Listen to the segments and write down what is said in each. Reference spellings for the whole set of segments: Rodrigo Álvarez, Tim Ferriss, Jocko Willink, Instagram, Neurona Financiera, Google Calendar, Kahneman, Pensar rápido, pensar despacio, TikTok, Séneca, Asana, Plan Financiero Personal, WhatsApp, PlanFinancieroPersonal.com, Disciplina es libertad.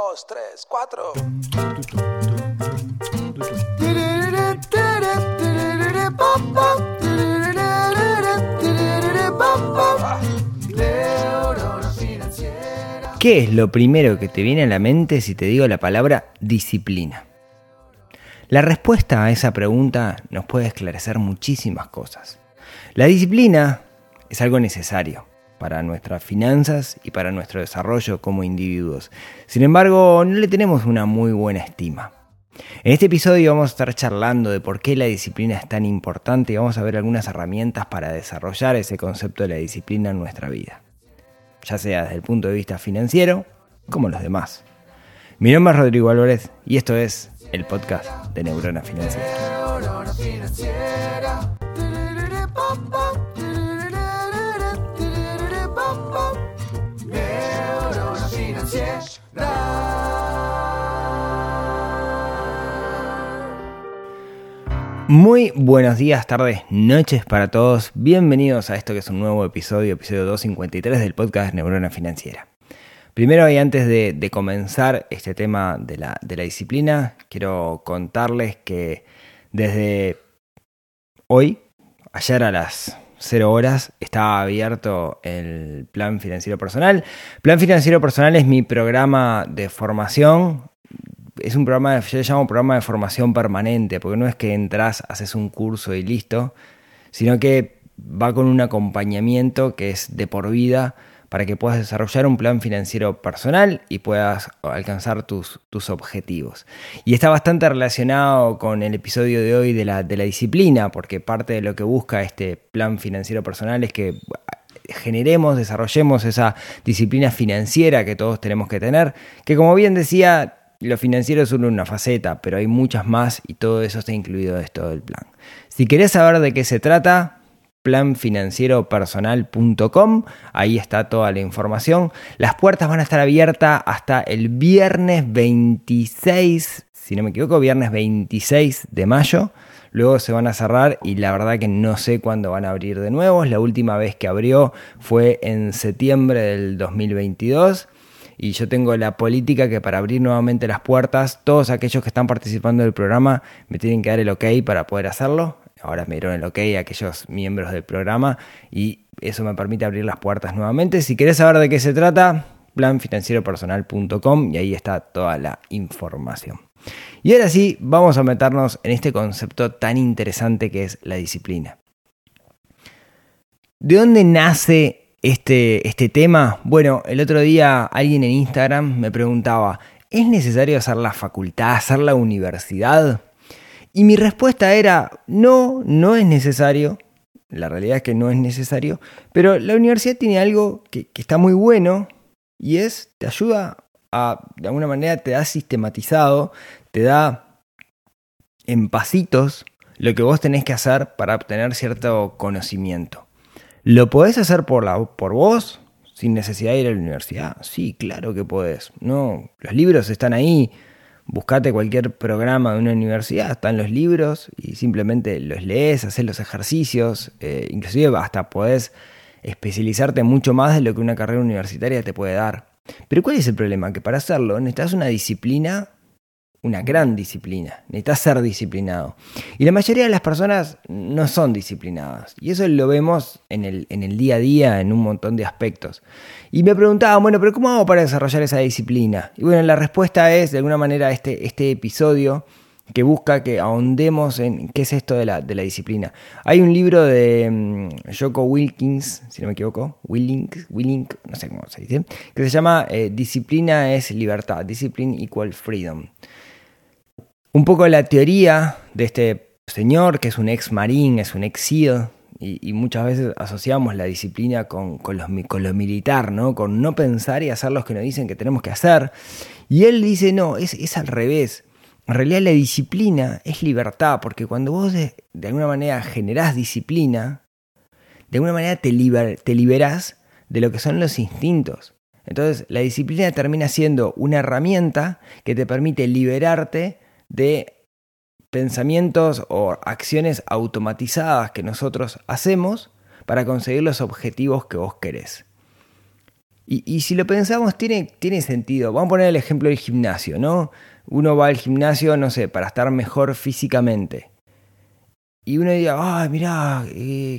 dos, tres, cuatro. ¿Qué es lo primero que te viene a la mente si te digo la palabra disciplina? La respuesta a esa pregunta nos puede esclarecer muchísimas cosas. La disciplina es algo necesario para nuestras finanzas y para nuestro desarrollo como individuos. Sin embargo, no le tenemos una muy buena estima. En este episodio vamos a estar charlando de por qué la disciplina es tan importante y vamos a ver algunas herramientas para desarrollar ese concepto de la disciplina en nuestra vida, ya sea desde el punto de vista financiero como los demás. Mi nombre es Rodrigo Álvarez y esto es el podcast de Neurona Financiera. Muy buenos días, tardes, noches para todos. Bienvenidos a esto que es un nuevo episodio 253 del podcast Neurona Financiera. Primero y antes de comenzar este tema de la disciplina, quiero contarles que desde hoy, ayer a las 0 horas, está abierto el Plan Financiero Personal. Plan Financiero Personal es mi programa de formación. Es un programa, yo le llamo programa de formación permanente, porque no es que entras, haces un curso y listo, sino que va con un acompañamiento que es de por vida para que puedas desarrollar un plan financiero personal y puedas alcanzar tus objetivos. Y está bastante relacionado con el episodio de hoy de la disciplina, porque parte de lo que busca este plan financiero personal es que generemos, desarrollemos esa disciplina financiera que todos tenemos que tener, que como bien decía, lo financiero es solo una faceta, pero hay muchas más y todo eso está incluido dentro del plan. Si querés saber de qué se trata, PlanFinancieroPersonal.com, ahí está toda la información. Las puertas van a estar abiertas hasta el viernes 26, si no me equivoco, viernes 26 de mayo. Luego se van a cerrar y la verdad que no sé cuándo van a abrir de nuevo. La última vez que abrió fue en septiembre del 2022. Y yo tengo la política que para abrir nuevamente las puertas, todos aquellos que están participando del programa me tienen que dar el ok para poder hacerlo. Ahora me dieron el ok a aquellos miembros del programa y eso me permite abrir las puertas nuevamente. Si querés saber de qué se trata, planfinancieropersonal.com y ahí está toda la información. Y ahora sí, vamos a meternos en este concepto tan interesante que es la disciplina. ¿De dónde nace este tema? Bueno, el otro día alguien en Instagram me preguntaba, ¿es necesario hacer la facultad, hacer la universidad? Y mi respuesta era, no es necesario. La realidad es que no es necesario, pero la universidad tiene algo que está muy bueno y es, te ayuda a, de alguna manera, te da sistematizado, te da en pasitos lo que vos tenés que hacer para obtener cierto conocimiento. ¿Lo podés hacer por vos sin necesidad de ir a la universidad? Sí, claro que podés. No, los libros están ahí. Buscate cualquier programa de una universidad, están los libros y simplemente los lees, haces los ejercicios. Inclusive hasta podés especializarte mucho más de lo que una carrera universitaria te puede dar. Pero ¿cuál es el problema? Que para hacerlo necesitas una disciplina, una gran disciplina. Necesitas ser disciplinado. Y la mayoría de las personas no son disciplinadas. Y eso lo vemos en el día a día, en un montón de aspectos. Y me preguntaban, bueno, ¿pero cómo hago para desarrollar esa disciplina? Y bueno, la respuesta es, de alguna manera, este episodio que busca que ahondemos en qué es esto de la disciplina. Hay un libro de Jocko Willink, si no me equivoco, Willink, no sé cómo se dice, que se llama Disciplina es libertad, Discipline equal freedom. Un poco la teoría de este señor, que es un ex marín, es un ex SEAL, y muchas veces asociamos la disciplina con lo militar, ¿no? Con no pensar y hacer los que nos dicen que tenemos que hacer. Y él dice, no, es al revés. En realidad la disciplina es libertad, porque cuando vos de alguna manera generás disciplina, de alguna manera te liberás de lo que son los instintos. Entonces la disciplina termina siendo una herramienta que te permite liberarte de pensamientos o acciones automatizadas que nosotros hacemos para conseguir los objetivos que vos querés. Y si lo pensamos, tiene sentido. Vamos a poner el ejemplo del gimnasio, ¿no? Uno va al gimnasio, no sé, para estar mejor físicamente. Y uno diría, ah, mirá,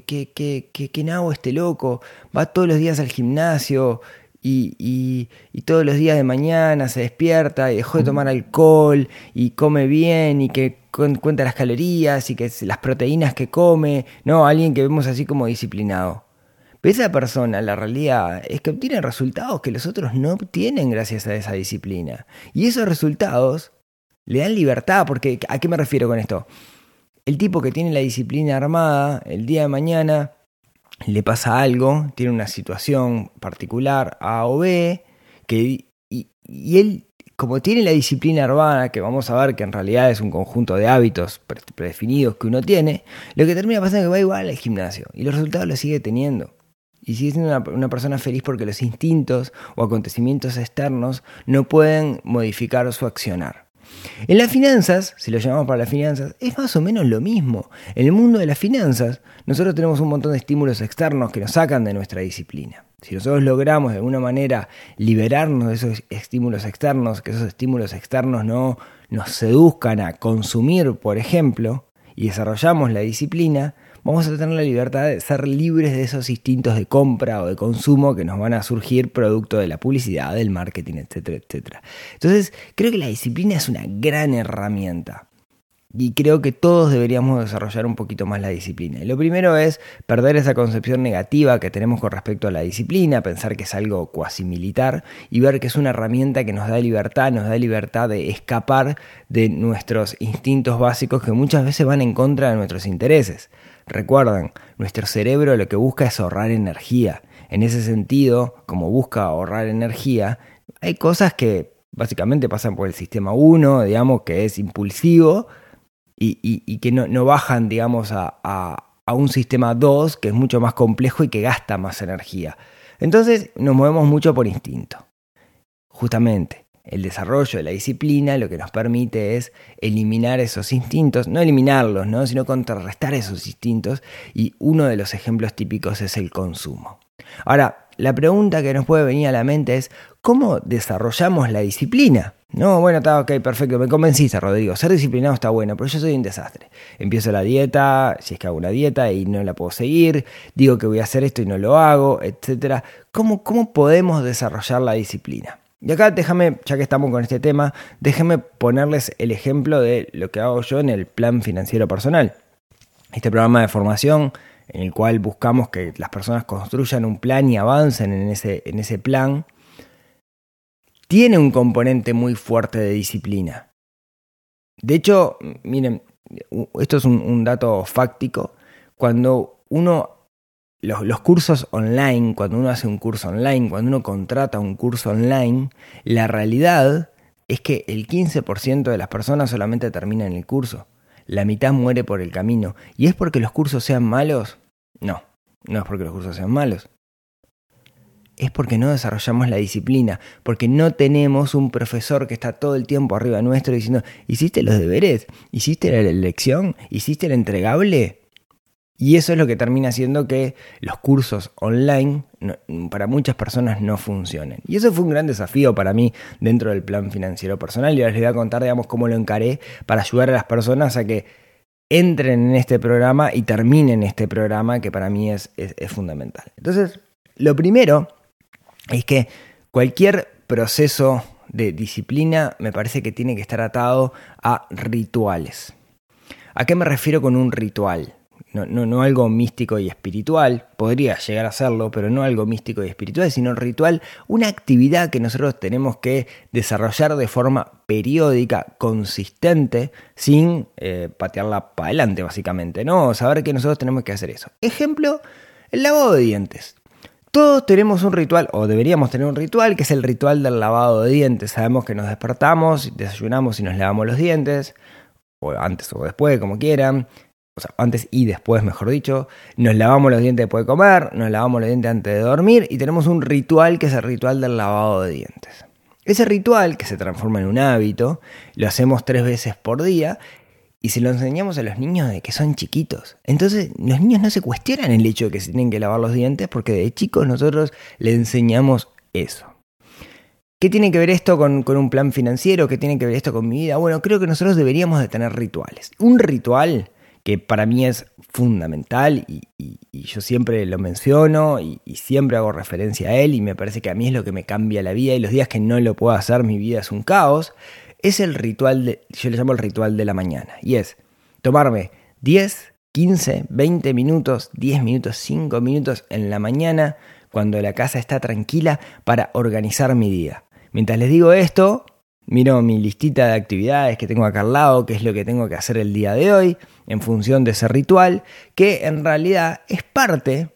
qué nabo este loco. Va todos los días al gimnasio y todos los días de mañana se despierta y dejó de tomar alcohol y come bien y que cuenta las calorías y que las proteínas que come. No, alguien que vemos así como disciplinado. Pero esa persona, la realidad, es que obtiene resultados que los otros no obtienen gracias a esa disciplina. Y esos resultados le dan libertad, porque ¿a qué me refiero con esto? El tipo que tiene la disciplina armada, el día de mañana le pasa algo, tiene una situación particular A o B, y él, como tiene la disciplina armada, que vamos a ver que en realidad es un conjunto de hábitos predefinidos que uno tiene, lo que termina pasando es que va igual al gimnasio y los resultados los sigue teniendo. Y sigue siendo una persona feliz porque los instintos o acontecimientos externos no pueden modificar su accionar. En las finanzas, si lo llamamos para las finanzas, es más o menos lo mismo. En el mundo de las finanzas, nosotros tenemos un montón de estímulos externos que nos sacan de nuestra disciplina. Si nosotros logramos de alguna manera liberarnos de esos estímulos externos, que esos estímulos externos no nos seduzcan a consumir, por ejemplo, y desarrollamos la disciplina, vamos a tener la libertad de ser libres de esos instintos de compra o de consumo que nos van a surgir producto de la publicidad, del marketing, etcétera, etcétera. Entonces, creo que la disciplina es una gran herramienta y creo que todos deberíamos desarrollar un poquito más la disciplina. Y lo primero es perder esa concepción negativa que tenemos con respecto a la disciplina, pensar que es algo cuasi militar y ver que es una herramienta que nos da libertad de escapar de nuestros instintos básicos que muchas veces van en contra de nuestros intereses. Recuerdan, nuestro cerebro lo que busca es ahorrar energía. En ese sentido, como busca ahorrar energía, hay cosas que básicamente pasan por el sistema 1, digamos, que es impulsivo y que no bajan, digamos, a un sistema 2 que es mucho más complejo y que gasta más energía. Entonces nos movemos mucho por instinto. Justamente, el desarrollo de la disciplina lo que nos permite es eliminar esos instintos, no eliminarlos, ¿no?, sino contrarrestar esos instintos, y uno de los ejemplos típicos es el consumo. Ahora, la pregunta que nos puede venir a la mente es, ¿cómo desarrollamos la disciplina? No, bueno, está ok, perfecto, me convenciste, Rodrigo, ser disciplinado está bueno, pero yo soy un desastre. Empiezo la dieta, si es que hago una dieta y no la puedo seguir, digo que voy a hacer esto y no lo hago, etc. ¿Cómo podemos desarrollar la disciplina? Y acá déjame, ya que estamos con este tema, déjenme ponerles el ejemplo de lo que hago yo en el Plan Financiero Personal. Este programa de formación en el cual buscamos que las personas construyan un plan y avancen en ese plan, tiene un componente muy fuerte de disciplina. De hecho, miren, esto es un dato fáctico. Cuando uno... Los cursos online, cuando uno hace un curso online, cuando uno contrata un curso online, la realidad es que el 15% de las personas solamente terminan el curso. La mitad muere por el camino. ¿Y es porque los cursos sean malos? No, no es porque los cursos sean malos. Es porque no desarrollamos la disciplina, porque no tenemos un profesor que está todo el tiempo arriba nuestro diciendo, ¿hiciste los deberes? ¿Hiciste la lección? ¿Hiciste el entregable? Y eso es lo que termina haciendo que los cursos online para muchas personas no funcionen. Y eso fue un gran desafío para mí dentro del Plan Financiero Personal. Y ahora les voy a contar, digamos, cómo lo encaré para ayudar a las personas a que entren en este programa y terminen este programa, que para mí es fundamental. Entonces, lo primero es que cualquier proceso de disciplina me parece que tiene que estar atado a rituales. ¿A qué me refiero con un ritual? No algo místico y espiritual, podría llegar a serlo, pero no algo místico y espiritual, sino ritual, una actividad que nosotros tenemos que desarrollar de forma periódica, consistente, sin patearla para adelante, básicamente, ¿no? Saber que nosotros tenemos que hacer eso. Ejemplo, el lavado de dientes. Todos tenemos un ritual, o deberíamos tener un ritual, que es el ritual del lavado de dientes. Sabemos que nos despertamos, desayunamos y nos lavamos los dientes, o antes o después, como quieran. O sea, antes y después, mejor dicho, nos lavamos los dientes después de comer, nos lavamos los dientes antes de dormir y tenemos un ritual que es el ritual del lavado de dientes. Ese ritual, que se transforma en un hábito, lo hacemos 3 veces por día y se lo enseñamos a los niños de que son chiquitos. Entonces, los niños no se cuestionan el hecho de que se tienen que lavar los dientes porque de chicos nosotros le enseñamos eso. ¿Qué tiene que ver esto con un plan financiero? ¿Qué tiene que ver esto con mi vida? Bueno, creo que nosotros deberíamos de tener rituales. Un ritual que para mí es fundamental y yo siempre lo menciono y siempre hago referencia a él y me parece que a mí es lo que me cambia la vida y los días que no lo puedo hacer, mi vida es un caos, es el ritual, yo le llamo el ritual de la mañana y es tomarme 10, 15, 20 minutos, 10 minutos, 5 minutos en la mañana cuando la casa está tranquila para organizar mi día. Mientras les digo esto, miro mi listita de actividades que tengo acá al lado, qué es lo que tengo que hacer el día de hoy, en función de ese ritual, que en realidad es parte,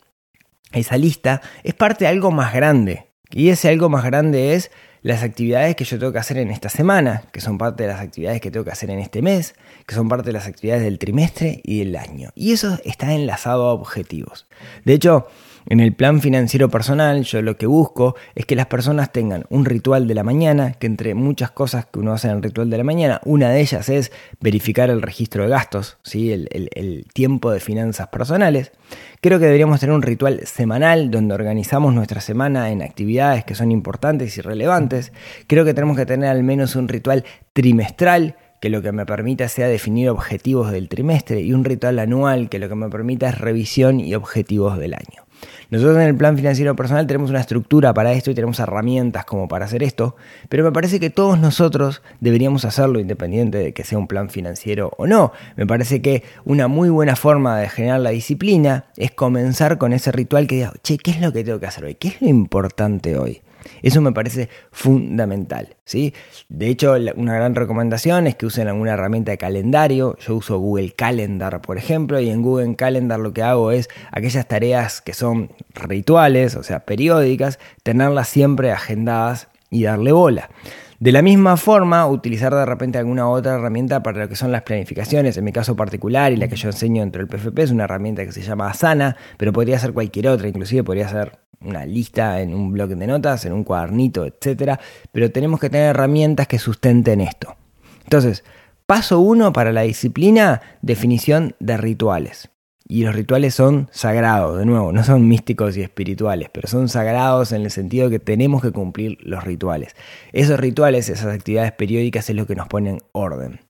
esa lista, es parte de algo más grande. Y ese algo más grande es las actividades que yo tengo que hacer en esta semana, que son parte de las actividades que tengo que hacer en este mes, que son parte de las actividades del trimestre y del año. Y eso está enlazado a objetivos. De hecho, en el plan financiero personal, yo lo que busco es que las personas tengan un ritual de la mañana, que entre muchas cosas que uno hace en el ritual de la mañana, una de ellas es verificar el registro de gastos, ¿sí? el tiempo de finanzas personales. Creo que deberíamos tener un ritual semanal donde organizamos nuestra semana en actividades que son importantes y relevantes. Creo que tenemos que tener al menos un ritual trimestral, que lo que me permita sea definir objetivos del trimestre, y un ritual anual, que lo que me permita es revisión y objetivos del año. Nosotros en el plan financiero personal tenemos una estructura para esto y tenemos herramientas como para hacer esto, pero me parece que todos nosotros deberíamos hacerlo independiente de que sea un plan financiero o no. Me parece que una muy buena forma de generar la disciplina es comenzar con ese ritual que diga, che, ¿qué es lo que tengo que hacer hoy? ¿Qué es lo importante hoy? Eso me parece fundamental, ¿sí? De hecho, una gran recomendación es que usen alguna herramienta de calendario. Yo uso Google Calendar, por ejemplo, y en Google Calendar lo que hago es aquellas tareas que son rituales, o sea, periódicas, tenerlas siempre agendadas y darle bola. De la misma forma, utilizar de repente alguna otra herramienta para lo que son las planificaciones. En mi caso particular y la que yo enseño dentro del PFP es una herramienta que se llama Asana, pero podría ser cualquier otra, inclusive podría ser una lista en un bloc de notas, en un cuadernito, etc. Pero tenemos que tener herramientas que sustenten esto. Entonces, paso 1 para la disciplina, definición de rituales. Y los rituales son sagrados, de nuevo, no son místicos y espirituales, pero son sagrados en el sentido que tenemos que cumplir los rituales. Esos rituales, esas actividades periódicas es lo que nos pone en orden.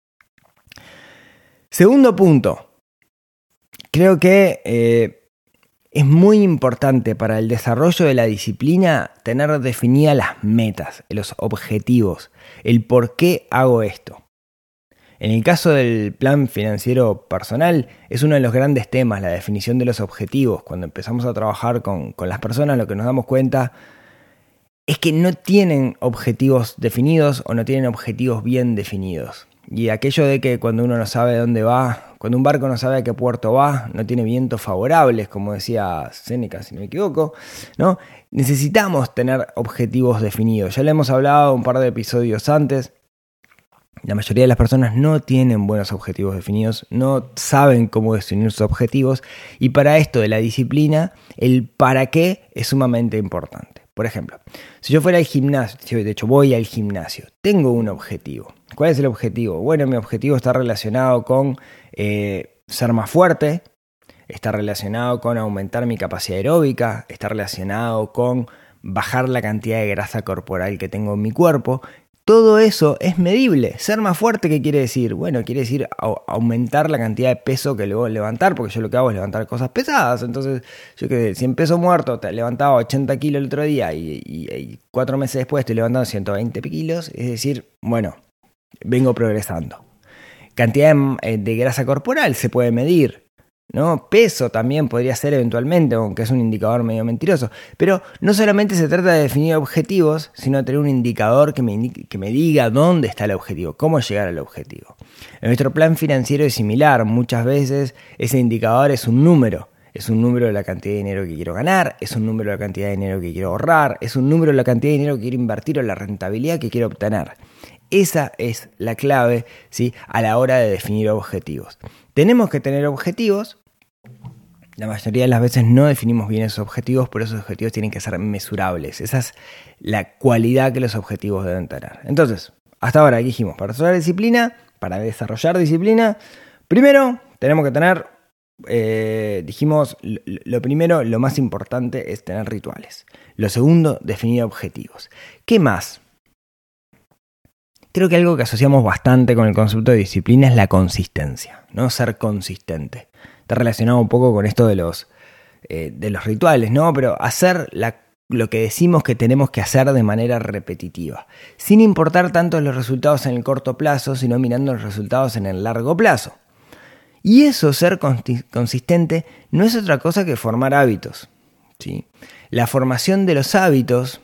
Segundo punto, creo que es muy importante para el desarrollo de la disciplina tener definidas las metas, los objetivos, el por qué hago esto. En el caso del plan financiero personal, es uno de los grandes temas, la definición de los objetivos. Cuando empezamos a trabajar con las personas, lo que nos damos cuenta es que no tienen objetivos definidos o no tienen objetivos bien definidos. Y aquello de que cuando uno no sabe dónde va, cuando un barco no sabe a qué puerto va, no tiene vientos favorables, como decía Séneca, si no me equivoco, ¿no? Necesitamos tener objetivos definidos. Ya lo hemos hablado un par de episodios antes. La mayoría de las personas no tienen buenos objetivos definidos, no saben cómo definir sus objetivos y para esto de la disciplina, el para qué es sumamente importante. Por ejemplo, si yo fuera al gimnasio, de hecho voy al gimnasio, tengo un objetivo. ¿Cuál es el objetivo? Bueno, mi objetivo está relacionado con ser más fuerte, está relacionado con aumentar mi capacidad aeróbica, está relacionado con bajar la cantidad de grasa corporal que tengo en mi cuerpo. Todo eso es medible. Ser más fuerte, ¿qué quiere decir? Bueno, quiere decir aumentar la cantidad de peso que luego levantar, porque yo lo que hago es levantar cosas pesadas. Entonces, yo qué sé, si empiezo muerto, te levantaba 80 kilos el otro día y 4 meses después estoy levantando 120 kilos. Es decir, bueno, vengo progresando. Cantidad de grasa corporal se puede medir, ¿no? Peso también podría ser eventualmente, aunque es un indicador medio mentiroso. Pero no solamente se trata de definir objetivos, sino de tener un indicador que me diga dónde está el objetivo, cómo llegar al objetivo. En nuestro plan financiero es similar. Muchas veces ese indicador es un número. Es un número de la cantidad de dinero que quiero ganar, es un número de la cantidad de dinero que quiero ahorrar, es un número de la cantidad de dinero que quiero invertir o la rentabilidad que quiero obtener. Esa es la clave, ¿sí? A la hora de definir objetivos. Tenemos que tener objetivos. La mayoría de las veces no definimos bien esos objetivos, pero esos objetivos tienen que ser mesurables. Esa es la cualidad que los objetivos deben tener. Entonces, hasta ahora aquí dijimos, para desarrollar disciplina, primero tenemos que tener Dijimos, lo primero, lo más importante es tener rituales. Lo segundo, definir objetivos. ¿Qué más? Creo que algo que asociamos bastante con el concepto de disciplina es la consistencia, ¿no? Ser consistente. Está relacionado un poco con esto de los rituales, ¿no? Pero hacer lo que decimos que tenemos que hacer de manera repetitiva, sin importar tanto los resultados en el corto plazo, sino mirando los resultados en el largo plazo. Y eso, ser consistente, no es otra cosa que formar hábitos, ¿sí? La formación de los hábitos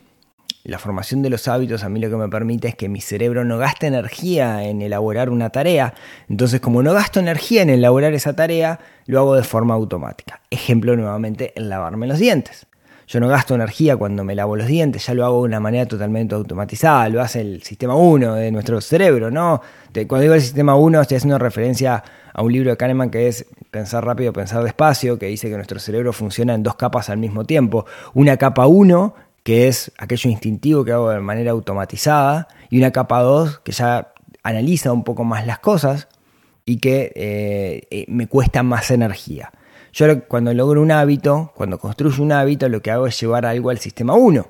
a mí lo que me permite es que mi cerebro no gaste energía en elaborar una tarea. Entonces, como no gasto energía en elaborar esa tarea, lo hago de forma automática. Ejemplo, nuevamente, en lavarme los dientes. Yo no gasto energía cuando me lavo los dientes, ya lo hago de una manera totalmente automatizada, lo hace el sistema 1 de nuestro cerebro, ¿no? Cuando digo el sistema 1 estoy haciendo referencia a un libro de Kahneman que es Pensar rápido, pensar despacio, que dice que nuestro cerebro funciona en dos capas al mismo tiempo. Una capa 1, que es aquello instintivo que hago de manera automatizada, y una capa 2, que ya analiza un poco más las cosas y que me cuesta más energía. Yo cuando logro un hábito, cuando construyo un hábito, lo que hago es llevar algo al sistema 1,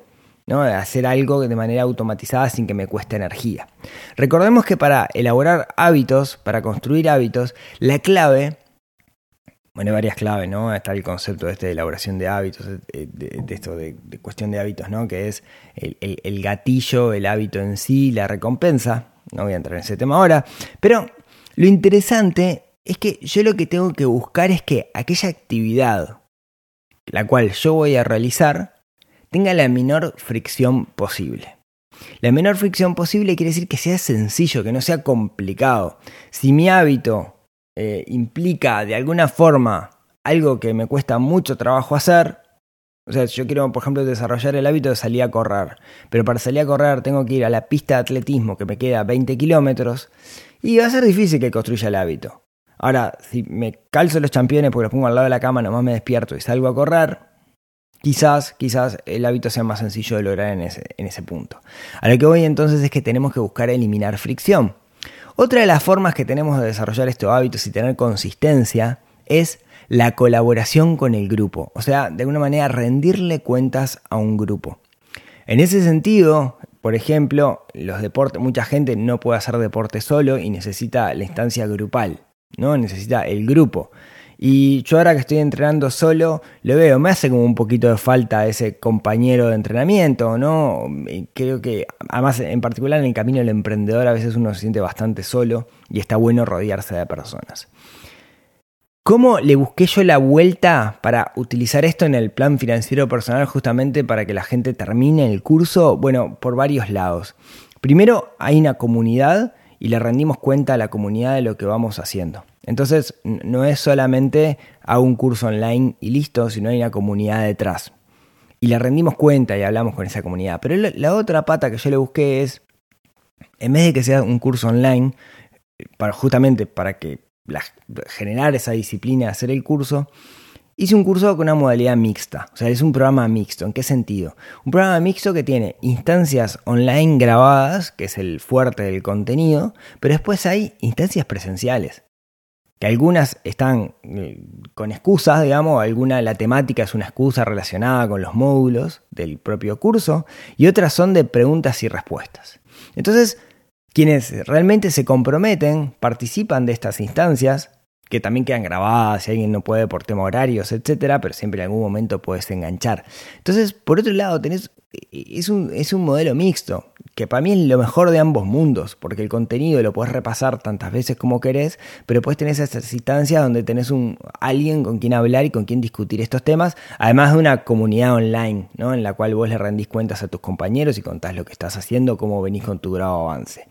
¿no? Hacer algo de manera automatizada sin que me cueste energía. Recordemos que para elaborar hábitos, para construir hábitos, la clave, bueno, hay varias claves, ¿no? Está el concepto de elaboración de hábitos, de cuestión de hábitos, ¿no? Que es el gatillo, el hábito en sí, la recompensa. No voy a entrar en ese tema ahora, pero lo interesante es que yo lo que tengo que buscar es que aquella actividad la cual yo voy a realizar tenga la menor fricción posible. La menor fricción posible quiere decir que sea sencillo, que no sea complicado. Si mi hábito implica de alguna forma algo que me cuesta mucho trabajo hacer, o sea, yo quiero, por ejemplo, desarrollar el hábito de salir a correr, pero para salir a correr tengo que ir a la pista de atletismo que me queda 20 kilómetros y va a ser difícil que construya el hábito. Ahora, si me calzo los championes porque los pongo al lado de la cama, nomás me despierto y salgo a correr, quizás el hábito sea más sencillo de lograr en ese punto. A lo que voy entonces es que tenemos que buscar eliminar fricción. Otra de las formas que tenemos de desarrollar estos hábitos y tener consistencia es la colaboración con el grupo. O sea, de alguna manera rendirle cuentas a un grupo. En ese sentido, por ejemplo, los deportes, mucha gente no puede hacer deporte solo y necesita la instancia grupal, ¿no? Necesita el grupo. Y yo ahora que estoy entrenando solo, lo veo, me hace como un poquito de falta ese compañero de entrenamiento, ¿no? Creo que, además, en particular en el camino del emprendedor, a veces uno se siente bastante solo y está bueno rodearse de personas. ¿Cómo le busqué yo la vuelta para utilizar esto en el plan financiero personal justamente para que la gente termine el curso? Bueno, por varios lados. Primero, hay una comunidad y le rendimos cuenta a la comunidad de lo que vamos haciendo. Entonces, no es solamente hago un curso online y listo, sino hay una comunidad detrás. Y le rendimos cuenta y hablamos con esa comunidad. Pero la otra pata que yo le busqué es, en vez de que sea un curso online, justamente para que generar esa disciplina de hacer el curso, hice un curso con una modalidad mixta. O sea, es un programa mixto. ¿En qué sentido? Un programa mixto que tiene instancias online grabadas, que es el fuerte del contenido, pero después hay instancias presenciales, que algunas están con excusas, digamos, la temática es una excusa relacionada con los módulos del propio curso, y otras son de preguntas y respuestas. Entonces, quienes realmente se comprometen, participan de estas instancias, que también quedan grabadas, si alguien no puede por tema horarios, etcétera, pero siempre en algún momento puedes enganchar. Entonces, por otro lado, es un modelo mixto, que para mí es lo mejor de ambos mundos, porque el contenido lo puedes repasar tantas veces como querés, pero puedes tener esas instancias donde tenés alguien con quien hablar y con quien discutir estos temas, además de una comunidad online, ¿no? En la cual vos le rendís cuentas a tus compañeros y contás lo que estás haciendo, cómo venís con tu grado de avance.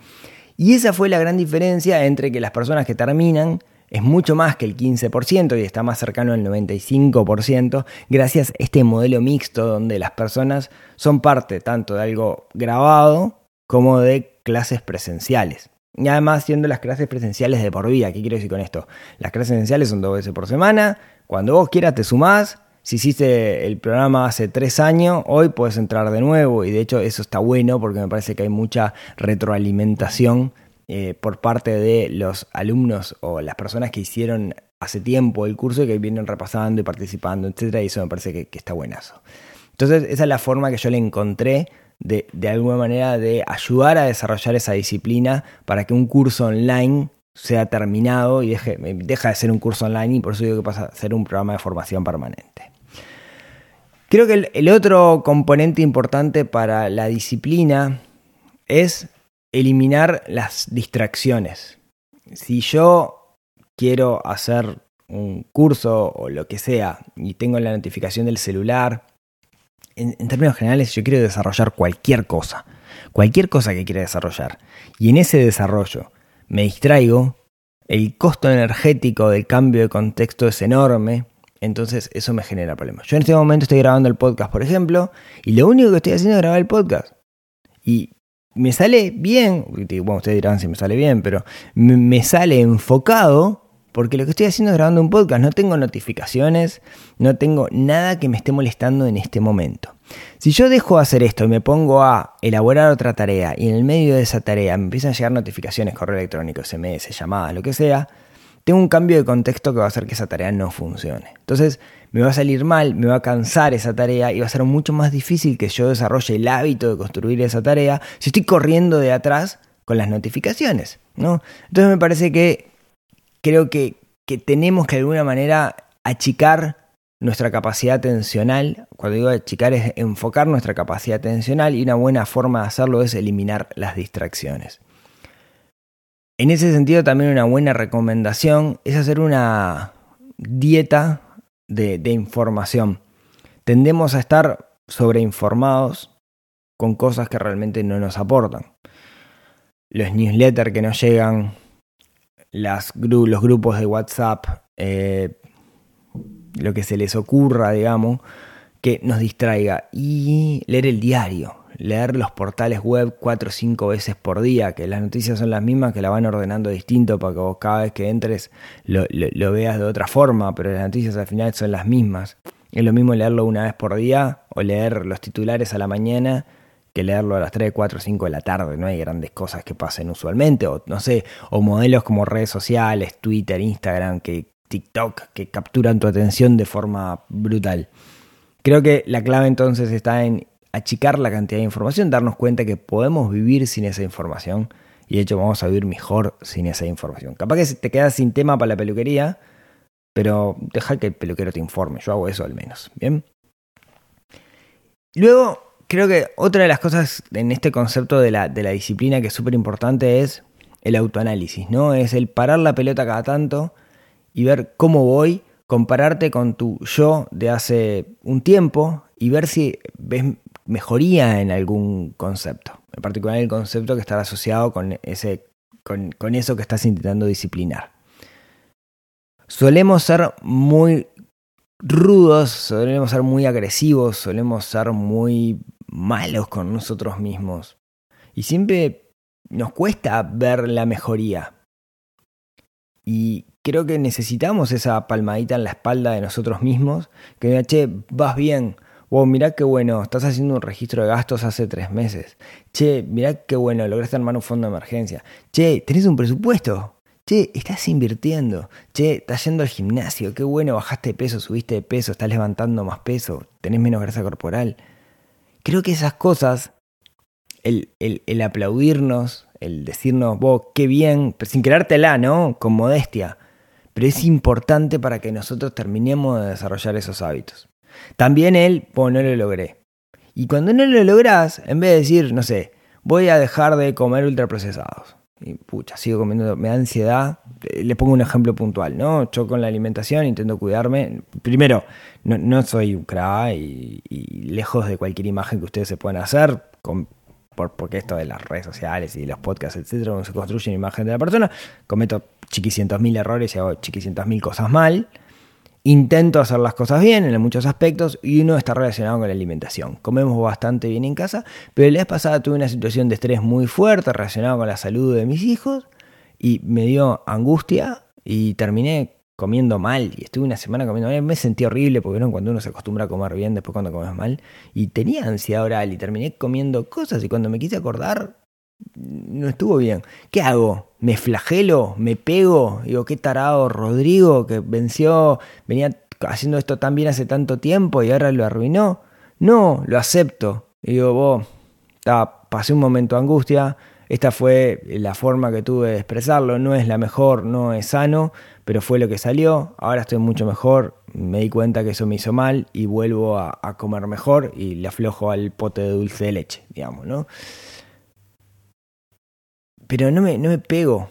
Y esa fue la gran diferencia entre que las personas que terminan es mucho más que el 15% y está más cercano al 95% gracias a este modelo mixto donde las personas son parte tanto de algo grabado como de clases presenciales. Y además siendo las clases presenciales de por vida. ¿Qué quiero decir con esto? Las clases presenciales son 2 veces por semana. Cuando vos quieras te sumás. Si hiciste el programa hace 3 años, hoy podés entrar de nuevo. Y de hecho eso está bueno porque me parece que hay mucha retroalimentación por parte de los alumnos o las personas que hicieron hace tiempo el curso y que vienen repasando y participando, etcétera, y eso me parece que está buenazo. Entonces, esa es la forma que yo le encontré de alguna manera de ayudar a desarrollar esa disciplina para que un curso online sea terminado y deja de ser un curso online, y por eso digo que pasa a ser un programa de formación permanente. Creo que el otro componente importante para la disciplina es eliminar las distracciones. Si yo quiero hacer un curso o lo que sea y tengo la notificación del celular, en términos generales yo quiero desarrollar cualquier cosa que quiera desarrollar, y en ese desarrollo me distraigo, el costo energético del cambio de contexto es enorme, entonces eso me genera problemas. Yo en este momento estoy grabando el podcast, por ejemplo, y lo único que estoy haciendo es grabar el podcast. Y me sale bien, bueno, ustedes dirán si me sale bien, pero me sale enfocado porque lo que estoy haciendo es grabando un podcast. No tengo notificaciones, no tengo nada que me esté molestando en este momento. Si yo dejo de hacer esto y me pongo a elaborar otra tarea y en el medio de esa tarea me empiezan a llegar notificaciones, correo electrónico, SMS, llamadas, lo que sea, tengo un cambio de contexto que va a hacer que esa tarea no funcione. Entonces me va a salir mal, me va a cansar esa tarea y va a ser mucho más difícil que yo desarrolle el hábito de construir esa tarea si estoy corriendo de atrás con las notificaciones, ¿no? Entonces me parece que creo que tenemos que de alguna manera achicar nuestra capacidad atencional. Cuando digo achicar es enfocar nuestra capacidad atencional, y una buena forma de hacerlo es eliminar las distracciones. En ese sentido, también una buena recomendación es hacer una dieta de información. Tendemos a estar sobreinformados con cosas que realmente no nos aportan. Los newsletters que nos llegan, los grupos de WhatsApp, lo que se les ocurra, digamos, que nos distraiga. Y leer el diario, leer los portales web 4 o 5 veces por día, que las noticias son las mismas, que la van ordenando distinto para que vos cada vez que entres lo veas de otra forma, pero las noticias al final son las mismas. Es lo mismo leerlo una vez por día o leer los titulares a la mañana que leerlo a las 3, 4, 5 de la tarde. No hay grandes cosas que pasen usualmente, o no sé, o modelos como redes sociales, Twitter, Instagram, TikTok, que capturan tu atención de forma brutal. Creo que la clave entonces está en achicar la cantidad de información, darnos cuenta que podemos vivir sin esa información, y de hecho vamos a vivir mejor sin esa información. Capaz que te quedas sin tema para la peluquería, pero deja que el peluquero te informe. Yo hago eso al menos, ¿bien? Luego, creo que otra de las cosas en este concepto de la disciplina que es súper importante es el autoanálisis, ¿no? Es el parar la pelota cada tanto y ver cómo voy, compararte con tu yo de hace un tiempo y ver si ves mejoría en algún concepto, en particular el concepto que estará asociado con eso que estás intentando disciplinar. Solemos ser muy rudos, solemos ser muy agresivos, solemos ser muy malos con nosotros mismos y siempre nos cuesta ver la mejoría. Y creo que necesitamos esa palmadita en la espalda de nosotros mismos. Que diga, che, vas bien. Wow, mirá qué bueno, estás haciendo un registro de gastos hace 3 meses. Che, mirá qué bueno, lograste armar un fondo de emergencia. Che, tenés un presupuesto. Che, estás invirtiendo. Che, estás yendo al gimnasio. Qué bueno, bajaste de peso, subiste de peso, estás levantando más peso, tenés menos grasa corporal. Creo que esas cosas, el aplaudirnos, el decirnos, vos, qué bien, pero sin querértela, ¿no? Con modestia. Pero es importante para que nosotros terminemos de desarrollar esos hábitos. También no lo logré. Y cuando no lo lográs, en vez de decir, no sé, voy a dejar de comer ultraprocesados. Y pucha, sigo comiendo, me da ansiedad. Le pongo un ejemplo puntual, ¿no? Yo con la alimentación intento cuidarme. Primero, no soy un crack y lejos de cualquier imagen que ustedes se puedan hacer, porque esto de las redes sociales y los podcasts, etcétera, donde se construye una imagen de la persona, cometo chiquicientos mil errores y hago chiquicientos mil cosas mal. Intento hacer las cosas bien en muchos aspectos y uno está relacionado con la alimentación. Comemos bastante bien en casa, pero la vez pasada tuve una situación de estrés muy fuerte relacionada con la salud de mis hijos y me dio angustia y terminé comiendo mal, y estuve una semana comiendo mal. Me sentí horrible porque, ¿no?, cuando uno se acostumbra a comer bien, después cuando comes mal, y tenía ansiedad oral y terminé comiendo cosas, y cuando me quise acordar no estuvo bien. ¿Qué hago? me flagelo, me pego, digo, qué tarado Rodrigo que venció, venía haciendo esto tan bien hace tanto tiempo y ahora lo arruinó. No, lo acepto. Digo, vos, pasé un momento de angustia, esta fue la forma que tuve de expresarlo, no es la mejor, no es sano, pero fue lo que salió, ahora estoy mucho mejor, me di cuenta que eso me hizo mal y vuelvo a comer mejor y le aflojo al pote de dulce de leche, digamos, ¿no? Pero no me pego.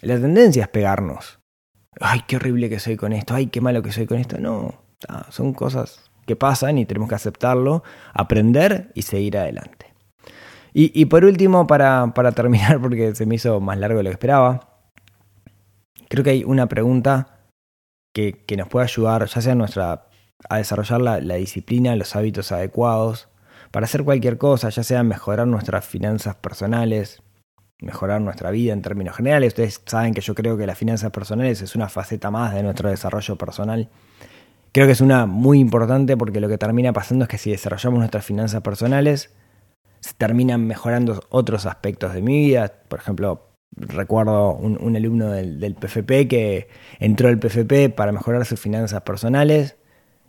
La tendencia es pegarnos. Ay, qué horrible que soy con esto, ay, qué malo que soy con esto. No, son cosas que pasan y tenemos que aceptarlo, aprender y seguir adelante. Y por último, para terminar, porque se me hizo más largo de lo que esperaba, creo que hay una pregunta que nos puede ayudar, ya sea a desarrollar la disciplina, los hábitos adecuados, para hacer cualquier cosa, ya sea mejorar nuestras finanzas personales, mejorar nuestra vida en términos generales. Ustedes saben que yo creo que las finanzas personales es una faceta más de nuestro desarrollo personal. Creo que es una muy importante porque lo que termina pasando es que si desarrollamos nuestras finanzas personales, se terminan mejorando otros aspectos de mi vida. Por ejemplo, recuerdo un alumno del PFP que entró al PFP para mejorar sus finanzas personales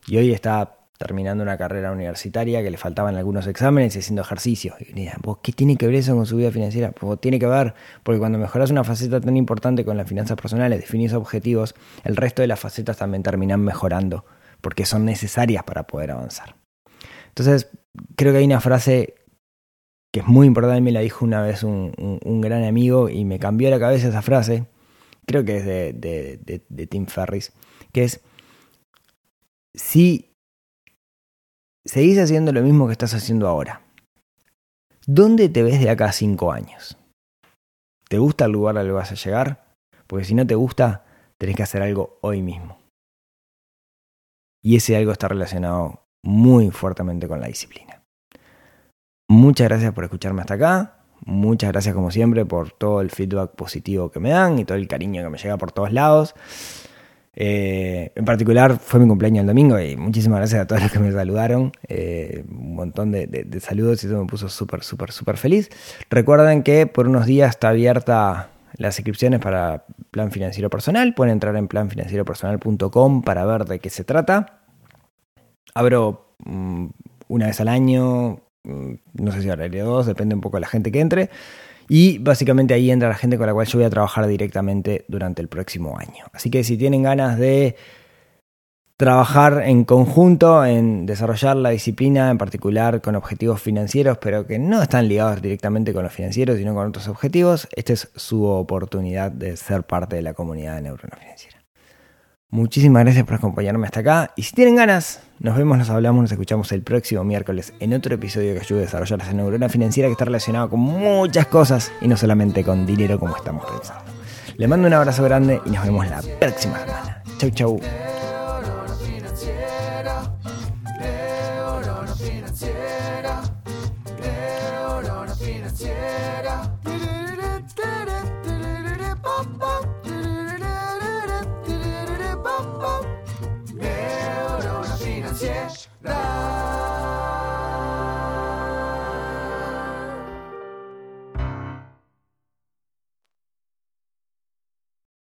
y hoy está terminando una carrera universitaria que le faltaban algunos exámenes y haciendo ejercicios. Y mira, ¿vos qué tiene que ver eso con su vida financiera? Pues tiene que ver, porque cuando mejoras una faceta tan importante con las finanzas personales, definís objetivos, el resto de las facetas también terminan mejorando, porque son necesarias para poder avanzar. Entonces, creo que hay una frase que es muy importante, me la dijo una vez un gran amigo y me cambió la cabeza esa frase, creo que es de Tim Ferriss, que es, si seguís haciendo lo mismo que estás haciendo ahora, ¿dónde te ves de acá a 5 años? ¿Te gusta el lugar al que vas a llegar? Porque si no te gusta, tenés que hacer algo hoy mismo. Y ese algo está relacionado muy fuertemente con la disciplina. Muchas gracias por escucharme hasta acá. Muchas gracias como siempre por todo el feedback positivo que me dan y todo el cariño que me llega por todos lados. En particular fue mi cumpleaños el domingo y muchísimas gracias a todos los que me saludaron, un montón de saludos y eso me puso súper feliz. Recuerden que por unos días está abierta las inscripciones para Plan Financiero Personal, pueden entrar en PlanFinancieroPersonal.com para ver de qué se trata. Abro una vez al año, no sé si ahora haré 2, depende un poco de la gente que entre. Y básicamente ahí entra la gente con la cual yo voy a trabajar directamente durante el próximo año. Así que si tienen ganas de trabajar en conjunto, en desarrollar la disciplina, en particular con objetivos financieros, pero que no están ligados directamente con los financieros, sino con otros objetivos, esta es su oportunidad de ser parte de la comunidad de Neurona Financiera. Muchísimas gracias por acompañarme hasta acá. Y si tienen ganas, nos vemos, nos hablamos, nos escuchamos el próximo miércoles en otro episodio que ayude a desarrollar esa neurona financiera que está relacionada con muchas cosas y no solamente con dinero como estamos pensando. Les mando un abrazo grande y nos vemos la próxima semana. Chau, chau.